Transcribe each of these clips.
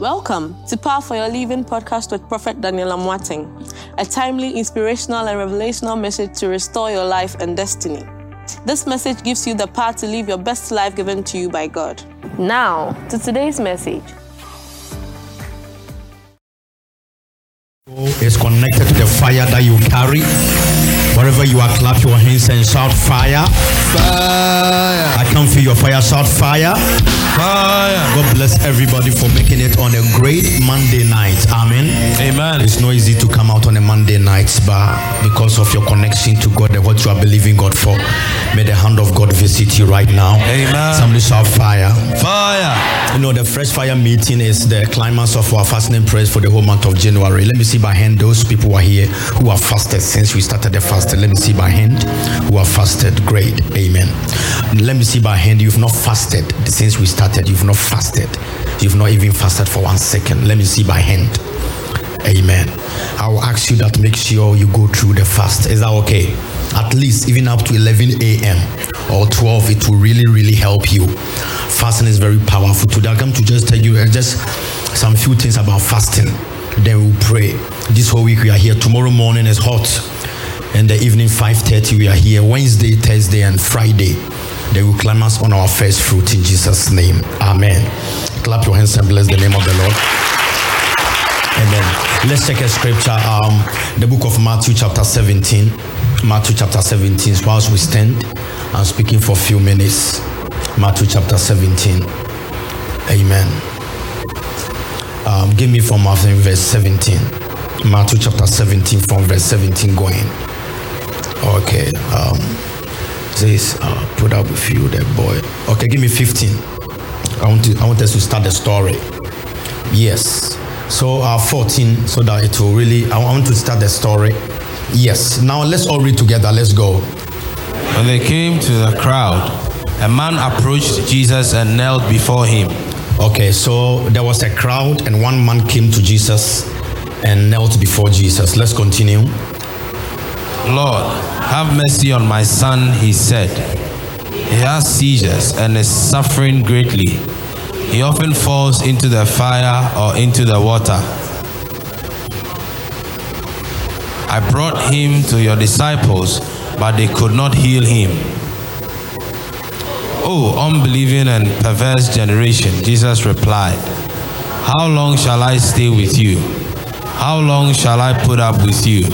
Welcome to Power for Your Living podcast with Prophet Daniel Amoateng, a timely, inspirational and revelational message to restore your life and destiny. This message gives you the power to live your best life given to you by God. Now, to today's message. It's connected to the fire that you carry. Wherever you are, clap your hands and shout fire. Fire. I can feel your fire, shout fire. Fire. God bless everybody for making it on a great Monday night. Amen. Amen. It's not easy to come out on a Monday night, but because of your connection to God and what you are believing God for, may the hand of God visit you right now. Amen. Somebody shout fire. Fire. You know, the Fresh Fire meeting is the climax of our fasting and prayers for the whole month of January. Let me see by hand those people who are here who are fasted since we started the fast. Let me see by hand who have fasted. Great. Amen. Let me see by hand. You've not fasted since we started. You've not fasted. You've not even fasted for 1 second. Let me see by hand. Amen. I will ask you that make sure you go through the fast. Is that okay? At least even up to 11 a.m. or 12, it will really, really help you. Fasting is very powerful. Today I come to just tell you just some few things about fasting. Then we'll pray. This whole week we are here. Tomorrow morning is hot. In the evening, 5:30, we are here. Wednesday, Thursday, and Friday. They will climb us on our first fruit in Jesus' name. Amen. Clap your hands and bless the name of the Lord. Amen. Let's check a scripture. The book of Matthew chapter 17. Matthew chapter 17. Whilst we stand, I'm speaking for a few minutes. Matthew chapter 17. Amen. Give me from Matthew verse 17. Matthew chapter 17 from verse 17 going. Okay, this put up with you, that boy. Okay, give me 15. I want us to start the story. Yes. So 14, so that it will really. I want to start the story. Yes. Now let's all read together. Let's go. When they came to the crowd, a man approached Jesus and knelt before him. Okay. So there was a crowd, and one man came to Jesus and knelt before Jesus. Let's continue. Lord, have mercy on my son, he said. He has seizures and is suffering greatly. He often falls into the fire or into the water. I brought him to your disciples, but they could not heal him. Oh, unbelieving and perverse generation, Jesus replied, how long shall I stay with you? How long shall I put up with you?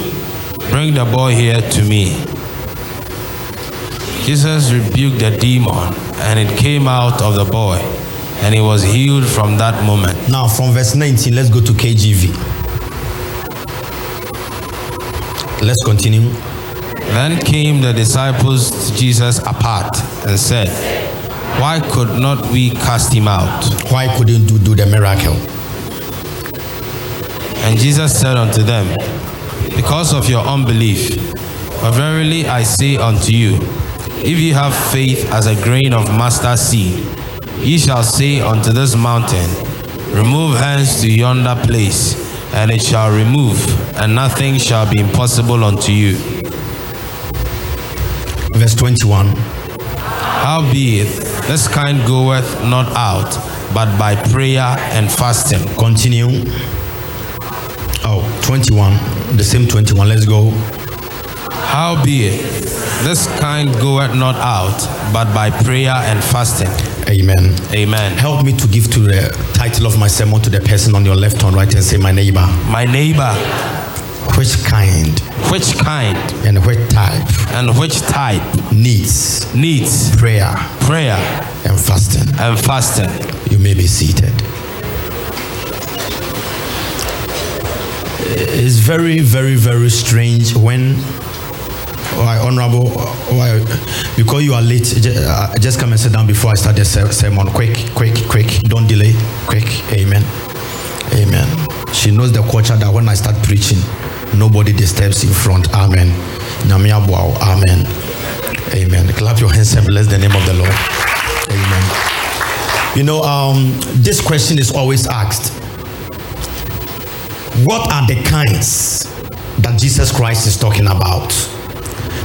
Bring the boy here to me. Jesus rebuked the demon, and it came out of the boy, and he was healed from that moment. Now from verse 19, let's go to KJV. Let's continue. Then came the disciples to Jesus apart and said, why could not we cast him out? Why couldn't you do the miracle? And Jesus said unto them, because of your unbelief. For verily I say unto you, if ye have faith as a grain of mustard seed, ye shall say unto this mountain, remove hence to yonder place, and it shall remove, and nothing shall be impossible unto you. Verse 21. Howbeit, this kind goeth not out, but by prayer and fasting. Continue. 21, the same 21, let's go. Howbeit, this kind goeth not out, but by prayer and fasting. Amen. Amen. Help me to give to the title of my sermon to the person on your left and right and say, my neighbor. My neighbor. Which kind? Which kind? And which type? And which type? Needs. Prayer. And fasting. You may be seated. It's very, very, very strange when, honorable, because you are late, just come and sit down before I start the sermon. Quick, don't delay, quick. Amen. She knows the culture that when I start preaching, nobody disturbs in front. Amen. Amen. Clap your hands and bless the name of the Lord. Amen. You know, this question is always asked. What are the kinds that Jesus Christ is talking about?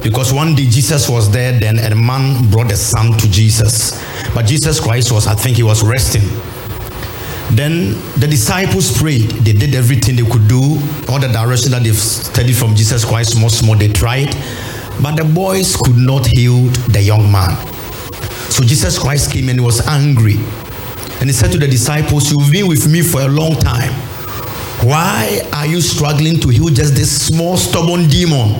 Because one day Jesus was there, then a man brought a son to Jesus. But Jesus Christ was resting. Then the disciples prayed. They did everything they could do. All the direction that they've studied from Jesus Christ, small they tried. But the boys could not heal the young man. So Jesus Christ came and he was angry. And he said to the disciples, "You've been with me for a long time. Why are you struggling to heal just this small, stubborn demon?"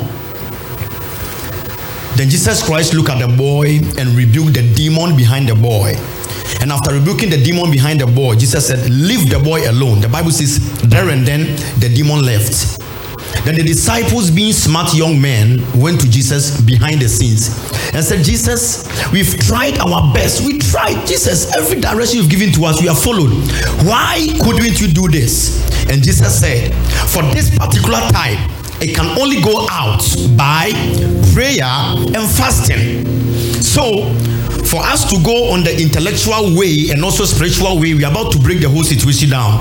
Then Jesus Christ looked at the boy and rebuked the demon behind the boy. And after rebuking the demon behind the boy, Jesus said, "Leave the boy alone." The Bible says, there and then the demon left. Then the disciples, being smart young men, went to Jesus behind the scenes and said, "Jesus, we've tried our best. We tried, Jesus, every direction you've given to us, we have followed. Why couldn't you do this?" And Jesus said, "For this particular time, it can only go out by prayer and fasting." So, for us to go on the intellectual way and also spiritual way, we are about to break the whole situation down.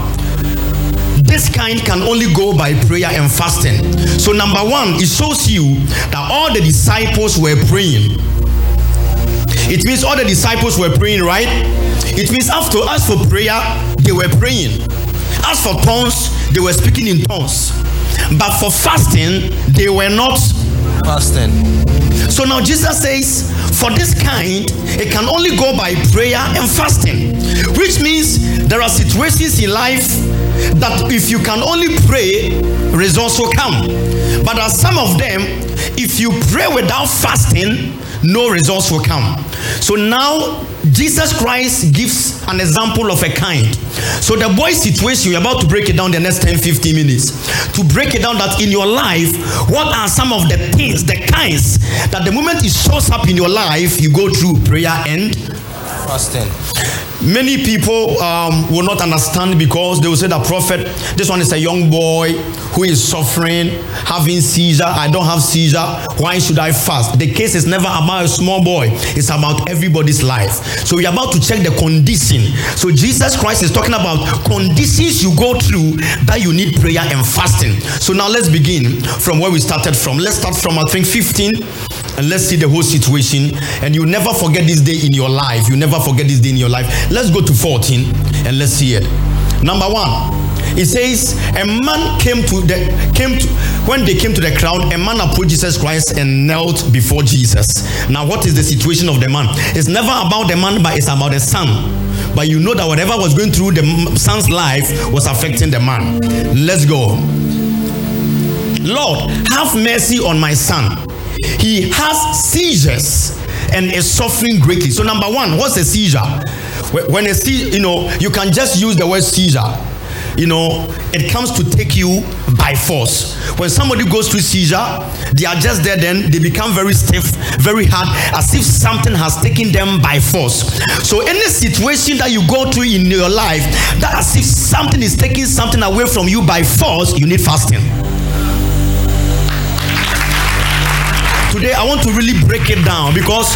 This kind can only go by prayer and fasting. So number one, it shows you that all the disciples were praying. It means all the disciples were praying, right? It means after as for prayer, they were praying. As for tongues, they were speaking in tongues. But for fasting, they were not fasting. So now Jesus says, for this kind, it can only go by prayer and fasting. Which means there are situations in life that if you can only pray, results will come. But as some of them, if you pray without fasting, no results will come. So now Jesus Christ gives an example of a kind. So the boy's situation, we're about to break it down the next 10-15 minutes. To break it down that in your life, what are some of the things, the kinds, that the moment it shows up in your life, you go through prayer and fasting. Many people will not understand because they will say that prophet, this one is a young boy who is suffering, having seizure. I don't have seizure. Why should I fast? The case is never about a small boy. It's about everybody's life. So we are about to check the condition. So Jesus Christ is talking about conditions you go through that you need prayer and fasting. So now let's begin from where we started from. Let's start from I think 15. And let's see the whole situation. And you never forget this day in your life. You never forget this day in your life. Let's go to 14 and let's see it. Number one, it says, a man when they came to the crowd, a man approached Jesus Christ and knelt before Jesus. Now, what is the situation of the man? It's never about the man, but it's about the son. But you know that whatever was going through the son's life was affecting the man. Let's go. "Lord, have mercy on my son. He has seizures and is suffering greatly." So number one, what's a seizure? When a seizure, you can just use the word seizure. It comes to take you by force. When somebody goes through seizure, they are just there, then they become very stiff, very hard, as if something has taken them by force. So any situation that you go through in your life, that as if something is taking something away from you by force, you need fasting. Today, I want to really break it down because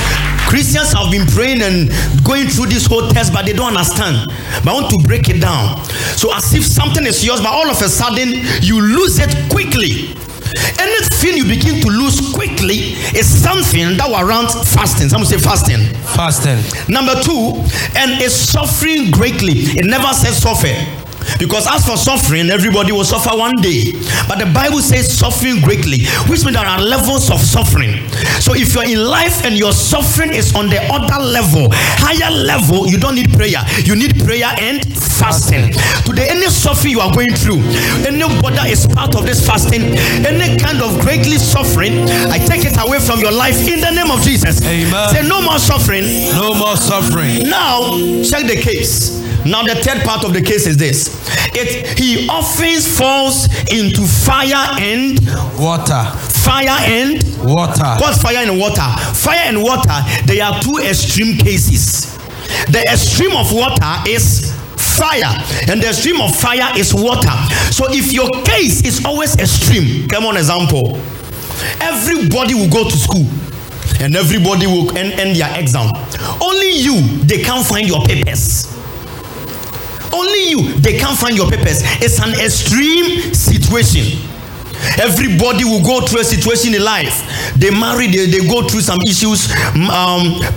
Christians have been praying and going through this whole test, but they don't understand. But I want to break it down. So as if something is yours, but all of a sudden, you lose it quickly. Anything you begin to lose quickly is something that warrants fasting. Someone say fasting. Fasting. Number two, and is suffering greatly. It never says suffer. Because as for suffering, everybody will suffer one day. But the Bible says suffering greatly, which means there are levels of suffering. So if you're in life and your suffering is on the other level, higher level, you don't need prayer. You need prayer and fasting. Today, any suffering you are going through, anybody that is part of this fasting, any kind of greatly suffering, I take it away from your life in the name of Jesus. Amen. Say no more suffering. No more suffering. Now, check the case. Now the third part of the case is this. He often falls into fire and water. Fire and water. What's fire and water? Fire and water, they are two extreme cases. The extreme of water is fire, and the extreme of fire is water. So if your case is always extreme, come on, example. Everybody will go to school, and everybody will end their exam. Only you, they can't find your papers. Only you, they can't find your papers. It's an extreme situation. Everybody will go through a situation in life. They marry, they go through some issues.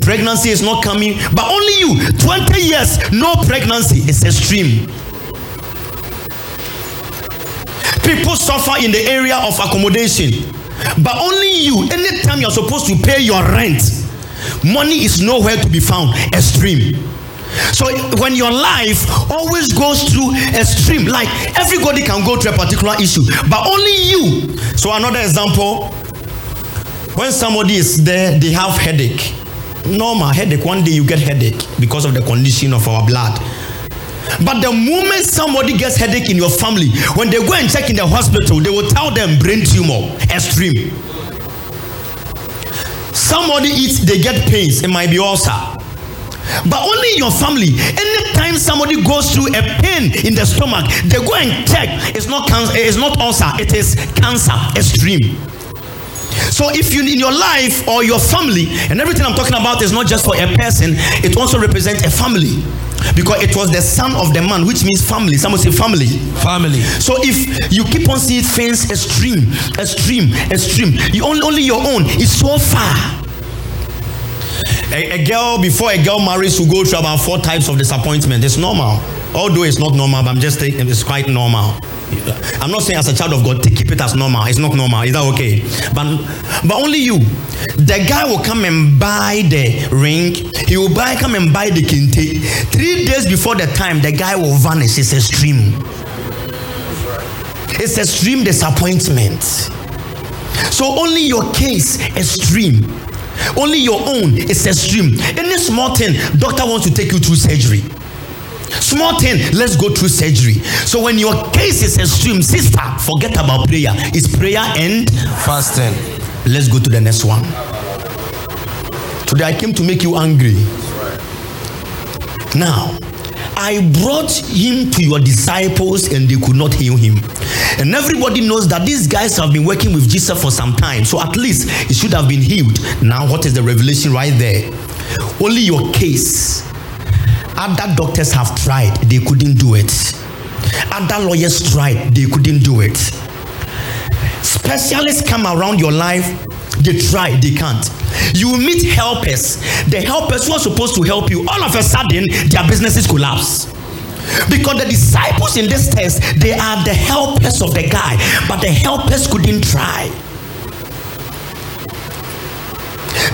Pregnancy is not coming. But only you, 20 years, no pregnancy. It's extreme. People suffer in the area of accommodation. But only you, anytime you're supposed to pay your rent, money is nowhere to be found. Extreme. So when your life always goes through extreme, like everybody can go through a particular issue, but only you. So another example, when somebody is there, they have headache. Normal headache. One day you get headache because of the condition of our blood. But the moment somebody gets headache in your family, when they go and check in the hospital, they will tell them brain tumor, extreme. Somebody eats, they get pains. It might be ulcer. But only in your family, anytime somebody goes through a pain in the stomach, they go and check. It's not cancer. It's not ulcer. It is cancer, extreme. So if you in your life or your family, and everything I'm talking about is not just for a person, it also represents a family. Because it was the son of the man, which means family. Someone say family. Family. So if you keep on seeing things extreme, extreme, extreme, you only your own is so far. A girl, before a girl marries, will go through about 4 types of disappointment. It's normal. Although it's not normal, but I'm just saying it's quite normal. I'm not saying as a child of God, keep it as normal. It's not normal. Is that okay? But only you. The guy will come and buy the ring. He will come and buy the kente. 3 days before the time, the guy will vanish. It's extreme. It's extreme disappointment. So only your case extreme. Only your own is extreme. Any small thing, doctor wants to take you through surgery. Small thing, let's go through surgery. So when your case is extreme, sister, forget about prayer. It's prayer and fasting. Let's go to the next one. Today I came to make you angry. Now, I brought him to your disciples and they could not heal him. And everybody knows that these guys have been working with Jesus for some time. So at least he should have been healed. Now, what is the revelation right there? Only your case. Other doctors have tried, they couldn't do it. Other lawyers tried, they couldn't do it. Specialists come around your life, they try, they can't. You meet helpers. The helpers who are supposed to help you, all of a sudden, their businesses collapse. Because the disciples in this test, they are the helpers of the guy, but the helpers couldn't try.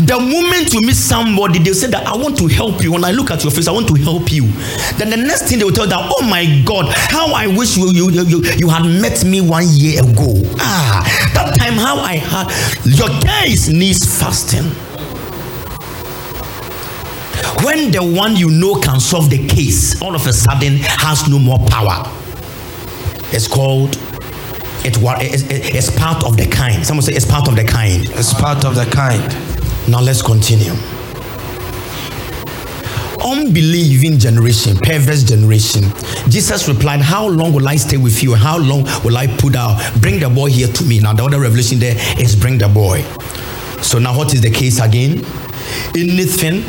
The moment you meet somebody, they say that I want to help you. When I look at your face, I want to help you. Then the next thing they will tell you that, oh my God, how I wish you had met me 1 year ago. Ah, that time how I had your guys needs fasting. When the one you know can solve the case, all of a sudden has no more power. It's called. It's part of the kind. Someone say it's part of the kind. It's part of the kind. Now let's continue. Unbelieving generation, perverse generation. Jesus replied, how long will I stay with you? How long will I put out? Bring the boy here to me. Now the other revelation there is bring the boy. So now what is the case again? Anything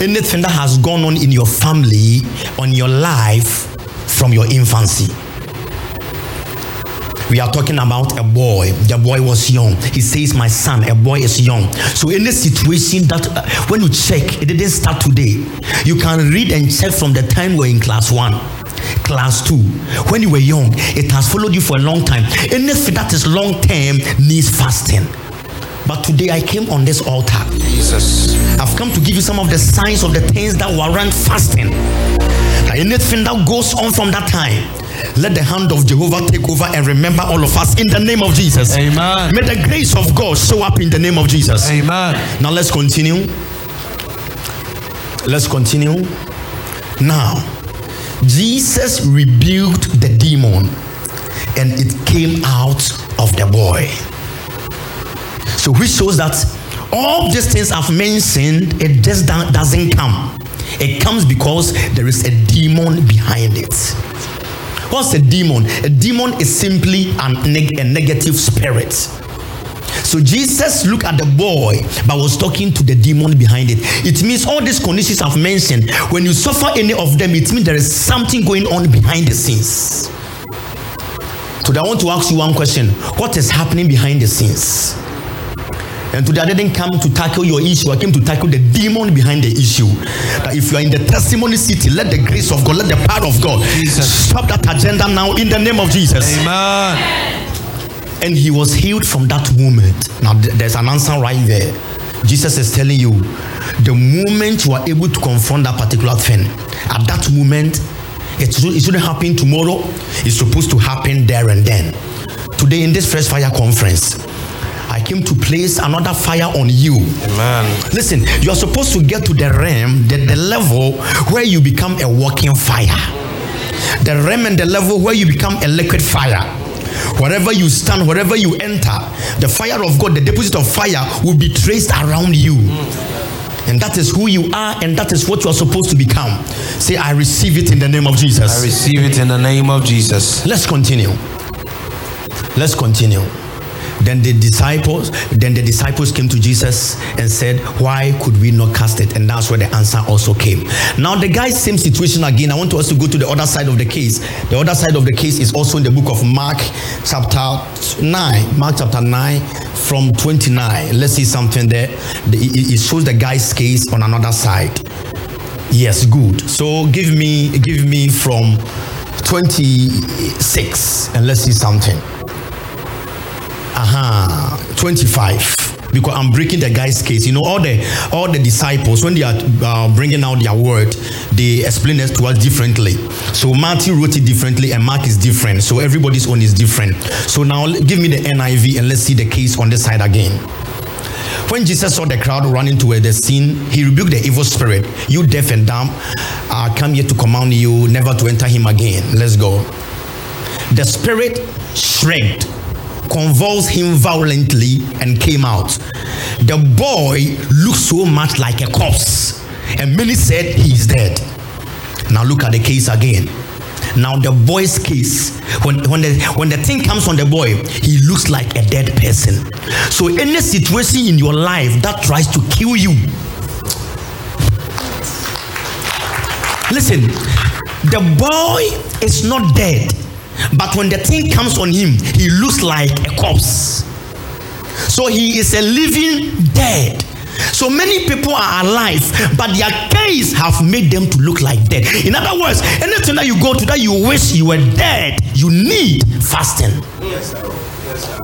that has gone on in your family, on your life, from your infancy. We are talking about a boy. The boy was young. He says, my son, a boy is young. So in this situation that when you check, it didn't start today. You can read and check from the time we're in class 1, class 2. When you were young, it has followed you for a long time. Anything that is long term needs fasting. But today I came on this altar. Jesus. I've come to give you some of the signs of the things that warrant fasting. Anything that goes on from that time, let the hand of Jehovah take over and remember all of us in the name of Jesus. Amen. May the grace of God show up in the name of Jesus. Amen. Now let's continue. Let's continue. Now, Jesus rebuked the demon and it came out of the boy. So which shows that all these things I've mentioned, it just doesn't come. It comes because there is a demon behind it. What's a demon? A demon is simply a negative spirit. So Jesus looked at the boy, but was talking to the demon behind it. It means all these conditions I've mentioned, when you suffer any of them, it means there is something going on behind the scenes. Today I want to ask you one question. What is happening behind the scenes? And today I didn't come to tackle your issue. I came to tackle the demon behind the issue. But if you are in the testimony city, let the grace of God, let the power of God stop that agenda now in the name of Jesus. Amen. And he was healed from that moment. Now there's an answer right there. Jesus is telling you, the moment you are able to confront that particular thing, at that moment, it shouldn't happen tomorrow. It's supposed to happen there and then. Today in this Fresh Fire conference, I came to place another fire on you. Amen. Listen, you are supposed to get to the realm, the level where you become a walking fire. The realm and the level where you become a liquid fire. Wherever you stand, wherever you enter, the fire of God, the deposit of fire will be traced around you. And that is who you are, and that is what you are supposed to become. Say, I receive it in the name of Jesus. I receive it in the name of Jesus. Let's continue. Let's continue. Then the disciples came to Jesus and said, why could we not cast it? And that's where the answer also came. Now the guy's same situation again. I want us to go to the other side of the case. The other side of the case is also in the book of Mark chapter 9. Mark chapter 9 from 29. Let's see something there. It shows the guy's case on another side. Yes, good. So give me from 26 and let's see something. 25, because I'm breaking the guy's case. You know, all the disciples, when they are bringing out their word, they explain it to us differently. So Matthew wrote it differently and Mark is different. So everybody's own is different. So now give me the NIV and let's see the case on this side again. When Jesus saw the crowd running toward the scene, he rebuked the evil spirit. You deaf and dumb, I come here to command you never to enter him again. Let's go. The spirit shrieked, convulsed him violently, and came out. The boy looked so much like a corpse, and many said he is dead. Now look at the case again. Now the boy's case, when the thing comes on the boy, he looks like a dead person. So any situation in your life that tries to kill you, listen, the boy is not dead. But when the thing comes on him, he looks like a corpse. So he is a living dead. So many people are alive, but their case have made them to look like dead. In other words, anything that you go to that you wish you were dead, you need fasting. Yes, sir. Yes, sir.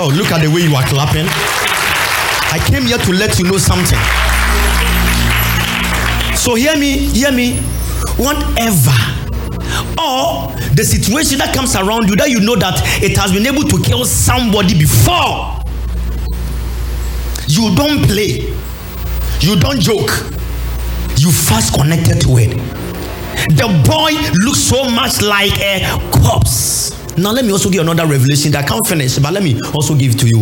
Oh, look at the way you are clapping. I came here to let you know something. So hear me. Whatever, or the situation that comes around you that you know that it has been able to kill somebody before, you don't play, you don't joke, you fast connected to it. The boy looks so much like a corpse. Now let me also give another revelation that I can't finish, but let me also give to you.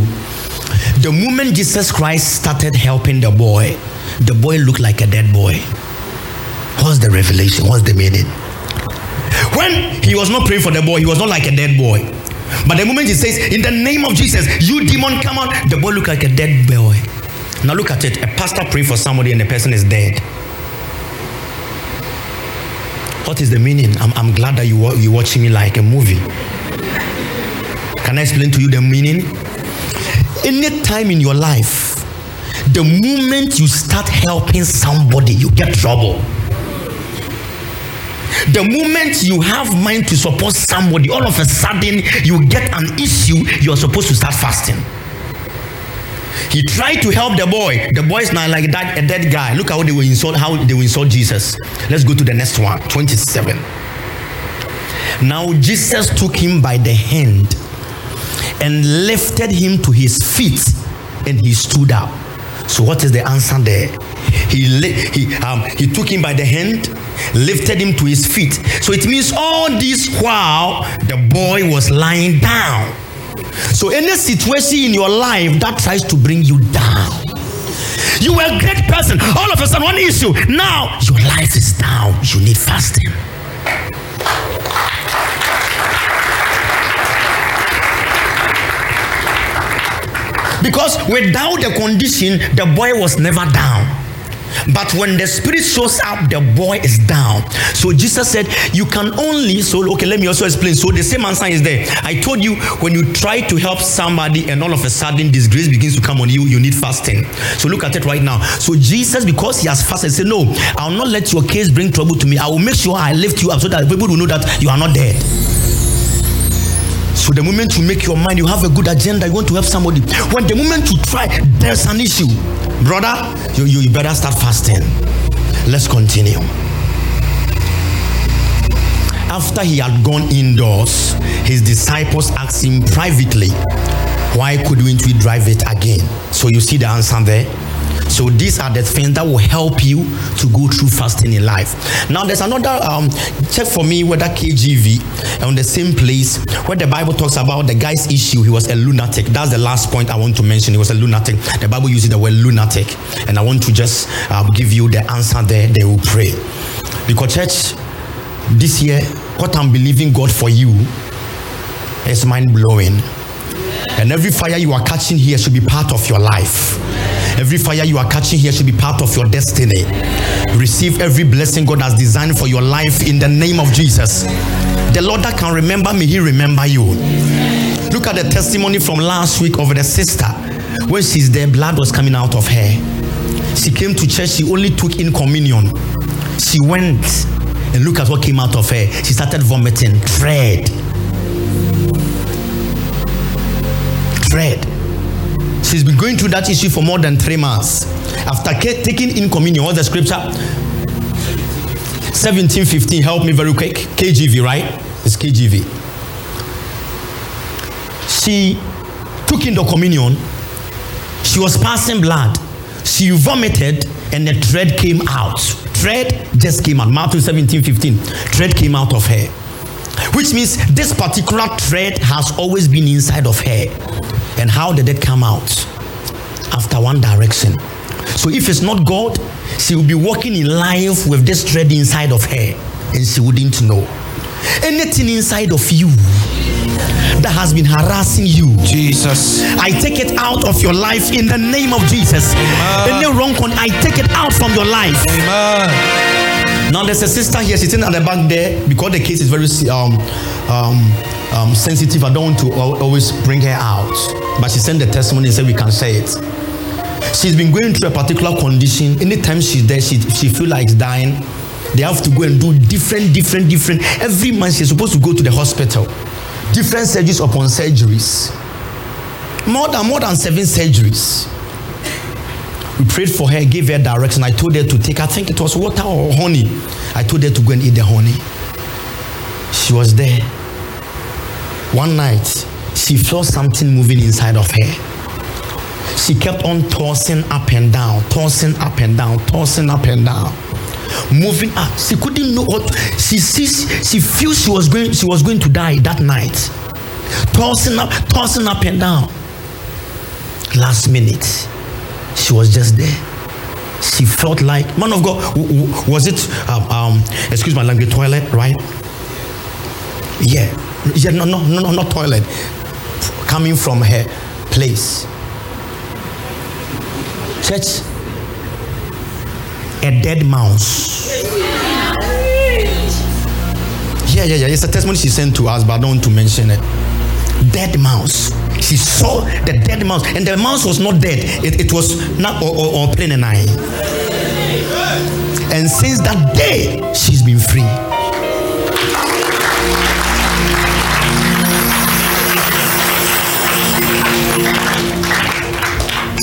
The moment Jesus Christ started helping the boy looked like a dead boy. What's the revelation? What's the meaning? When he was not praying for the boy, he was not like a dead boy. But the moment he says, in the name of Jesus, you demon come out, the boy looked like a dead boy. Now look at it. A pastor prayed for somebody and the person is dead. What is the meaning? I'm glad that you're watching me like a movie. Can I explain to you the meaning? Any time in your life, the moment you start helping somebody, you get trouble. The moment you have mind to support somebody, all of a sudden you get an issue, you are supposed to start fasting. He tried to help the boy. The boy is now like that, a dead guy. Look how they will insult Jesus. Let's go to the next one, 27. Now Jesus took him by the hand and lifted him to his feet, and he stood up. So what is the answer there? He took him by the hand, lifted him to his feet. So it means all this while the boy was lying down. So any situation in your life that tries to bring you down, you were a great person, all of a sudden one issue, now your life is down, you need fasting. Because without the condition, the boy was never down. But when the spirit shows up, the boy is down. So Jesus said, you can only, let me also explain. So the same answer is there. I told you, when you try to help somebody and all of a sudden disgrace begins to come on you, you need fasting. So look at it right now. So Jesus, because he has fasted, said, no, I will not let your case bring trouble to me. I will make sure I lift you up so that people will know that you are not dead. So the moment you make your mind, you have a good agenda, you want to help somebody. When the moment you try, there's an issue. Brother, you better start fasting. Let's continue. After he had gone indoors, his disciples asked him privately, why couldn't we drive it again? So you see the answer there. So these are the things that will help you to go through fasting in life. Now there's another, check for me whether KJV, on the same place where the Bible talks about the guy's issue, he was a lunatic. That's the last point I want to mention. He was a lunatic. The Bible uses the word lunatic. And I want to just give you the answer there. They will pray. Because church, this year, what I'm believing God for you is mind-blowing. And every fire you are catching here should be part of your life. Every fire you are catching here should be part of your destiny. Receive every blessing God has designed for your life in the name of Jesus. The Lord that can remember me, he remember you. Look at the testimony from last week of the sister. When she's there, blood was coming out of her. She came to church, she only took in communion. She went and look at what came out of her. She started vomiting, dread. She's been going through that issue for more than 3 months. After taking in communion, what's the scripture? 17:15, help me very quick. KJV, right? It's KJV. She took in the communion. She was passing blood. She vomited and the dread came out. Dread just came out. Matthew 17:15. Dread came out of her. Which means this particular dread has always been inside of her. And how did it come out? After one direction. So if it's not God, she will be walking in life with this dread inside of her. And she wouldn't know. Anything inside of you that has been harassing you, Jesus, I take it out of your life in the name of Jesus. Amen. Any wrong one, I take it out from your life. Amen. Now there's a sister here sitting at the back there, because the case is very sensitive. I don't want to always bring her out, but she sent the testimony and said we can say it. She's been going through a particular condition. Anytime she's there, she feels like dying. They have to go and do different. Every month she's supposed to go to the hospital, different surgeries upon surgeries, more than 7 surgeries. We prayed for her, gave her direction. I told her to take, I think it was water or honey. I told her to go and eat the honey. She was there. One night, she felt something moving inside of her. She kept on tossing up and down. Moving up. She couldn't know what she feels she was going to die that night. Tossing up and down. Last minute, she was just there. She felt like, man of God, was it excuse my language, toilet, right? Yeah. Yeah, no, not toilet. Coming from her place. Church, a dead mouse. Yeah. It's a testimony she sent to us, but I don't want to mention it. Dead mouse. She saw the dead mouse, and the mouse was not dead. It was not or plain and eye. And since that day, she's been free.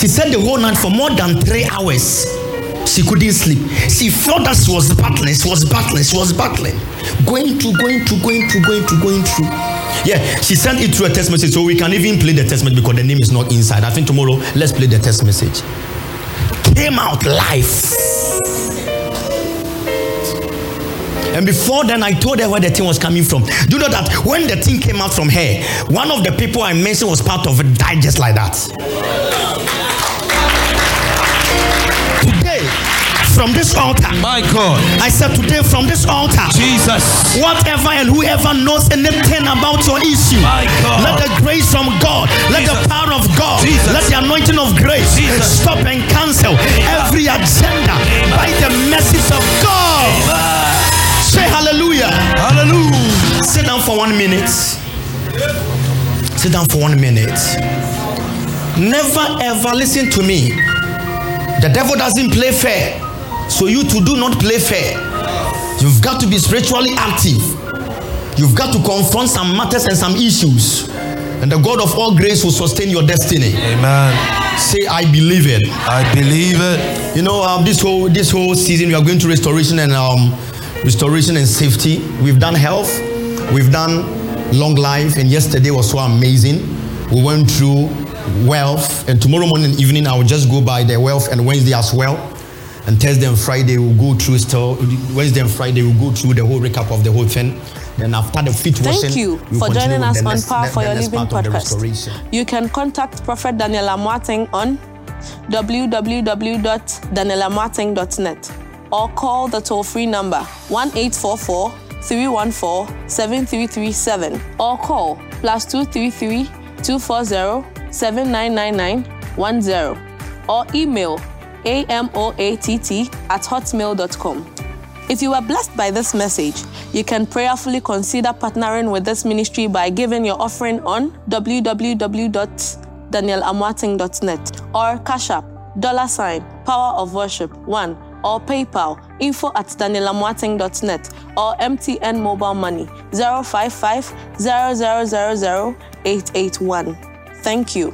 She said the whole night for more than 3 hours, she couldn't sleep. She felt that she was battling, Going through. Yeah, she sent it through a text message, so we can even play the text message because the name is not inside. I think tomorrow, let's play the text message. Came out live. And before then, I told her where the thing was coming from. Do you know that when the thing came out from her, one of the people I mentioned was part of it, died just like that. from this altar, my God, I said today from this altar, Jesus, whatever and whoever knows anything about your issue, my God, let the grace from God, let the power of God, let the anointing of grace stop and cancel every agenda by the message of God. Amen. Say hallelujah. Hallelujah. Sit down for 1 minute. Sit down for 1 minute. Never ever, listen to me, the devil doesn't play fair, so you too do not play fair. You've got to be spiritually active. You've got to confront some matters and some issues, and the God of all grace will sustain your destiny. Amen. Say, I believe it. I believe it. You know, this whole season we are going to restoration and safety. We've done health, we've done long life, and yesterday was so amazing. We went through wealth, and tomorrow morning and evening I will just go by the wealth, and Wednesday as well, and Thursday and Friday we'll go through the whole recap of the whole thing. Then after the feet washing, thank you for joining us on Power for Your Living podcast. You can contact Prophet Daniel Amoateng on www.danielamoateng.net or call the toll-free number 1-844-314-7337 or call +233-240-79910 or email amoatt@hotmail.com. If you were blessed by this message, you can prayerfully consider partnering with this ministry by giving your offering on www.danielamoateng.net or Cash App, $ Power of Worship 1, or PayPal, info@danielamoateng.net or MTN Mobile Money 055 000 881. Thank you.